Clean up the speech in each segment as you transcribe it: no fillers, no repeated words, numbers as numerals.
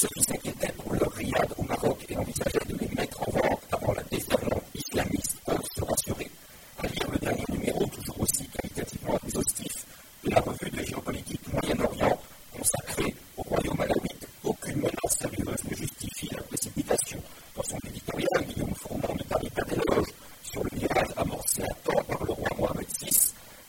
Celui s'inquiétait pour leur riad au Maroc et envisageait de les mettre en vente avant la déferlante islamiste pour se rassurer. À lire le dernier numéro, toujours aussi qualitativement exhaustif, de la revue de géopolitique Moyen-Orient, consacrée au royaume alawite, aucune menace sérieuse ne justifie la précipitation. Dans son éditorial, Guillaume Froment ne tarit pas d'éloges sur le virage amorcé à tort par le roi Mohamed VI.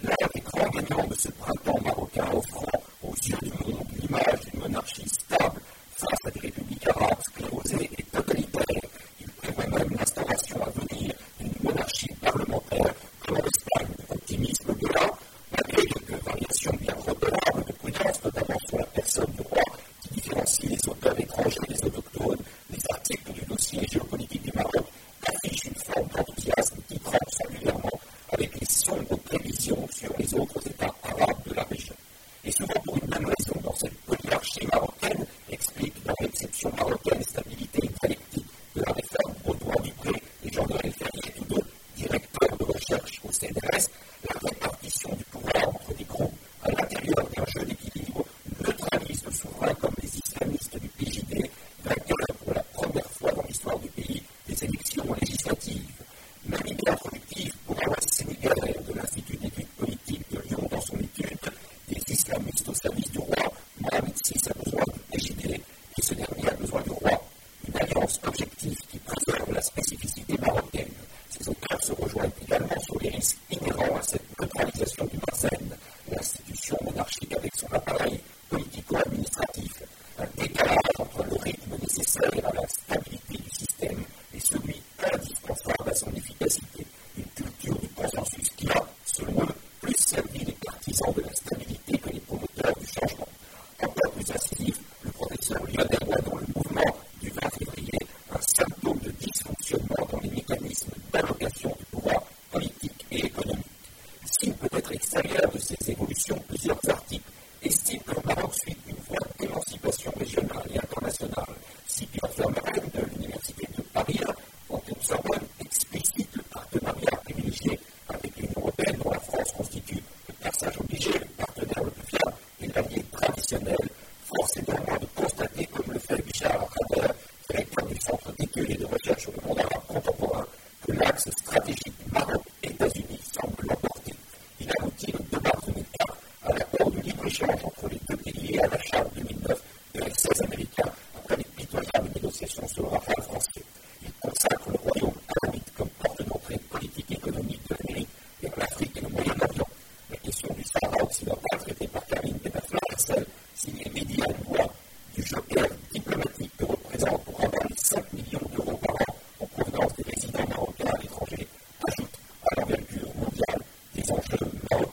L'ère est grand gagnant de ce printemps marocain offrant aux yeux du monde l'image d'une monarchie stable face à des républiques arabes sclérosées et totalitaires. Il prévoit même l'instauration à venir d'une monarchie parlementaire comme en Espagne. Optimisme de là, malgré quelques variations bien redoutables de prudence, notamment sur la personne du roi qui différencie les auteurs étrangers des autochtones. Les articles du dossier géopolitique du Maroc affichent une forme d'enthousiasme qui trempe singulièrement avec les sombres prévisions sur les autres États arabes de la région. Et souvent pour une même raison, dans cette polyarchie marocaine, explique dans l'exception marocaine stabilité dialectique de la réforme Baudouin-Dupé et Jean-Noël Ferrier, tous deux directeurs de recherche au CNRS, la répartition du pouvoir entre des groupes à l'intérieur d'un jeu d'équilibre neutralise le souverain comme les islamistes du PJD, vainqueurs pour la première fois dans l'histoire du pays des élections législatives. Même idée introductive pour un sénégalais de l'Institut d'études politiques de Lyon dans son étude des islamistes au service du roi, Mohamed VI a besoin du PJD et ce dernier a besoin du roi. Une alliance objective qui préserve la spécificité marocaine. Ces auteurs se rejoignent également sur les risques inhérents à cette neutralisation du Marzen, l'institution monarchique avec son appareil politico-administratif, un décalage entre le rythme nécessaire à la stabilité du système et celui indispensable à son efficacité. Une culture du consensus qui a, selon eux, plus servi les partisans de la stabilité que les promoteurs du changement. Encore plus incisif, le professeur Lyonnais voit dans le mouvement du 20 février un symptôme de dysfonctionnement dans les mécanismes d'allocation du pouvoir politique et économique. Signe peut-être extérieur de ces évolutions, plusieurs articles estiment que le Maroc suit une voie d'émancipation régionale et internationale. Cyprien Fermeren de l'Université de Paris, en toute Sorbonne, explicite le partenariat privilégié avec l'Union européenne dont la France constitue le passage obligé, le partenaire le plus fiable et l'allié traditionnel. Force est néanmoins de constater, comme le fait Bichard Rader, directeur du Centre d'études et de recherche sur le monde arabe contemporain, que l'axe stratégique Maroc-États-Unis semble l'emporter. Il aboutit le 2 mars 2004 à l'accord de libre-échange entre les deux pays et à l'achat en 2009 de l'F-16 américain après les pitoyables négociations sur le Rafale français. Il consacre le royaume alawite comme porte d'entrée politique et économique de l'Amérique vers l'Afrique et le Moyen-Orient. La question du Sahara occidental traitée par Karine Bélaflor est celle signée Média Noua du joker diplomatique que représente pour avoir les 5 millions d'euros par an en provenance des résidents marocains à l'étranger, ajoute à l'envergure mondiale des enjeux marocains.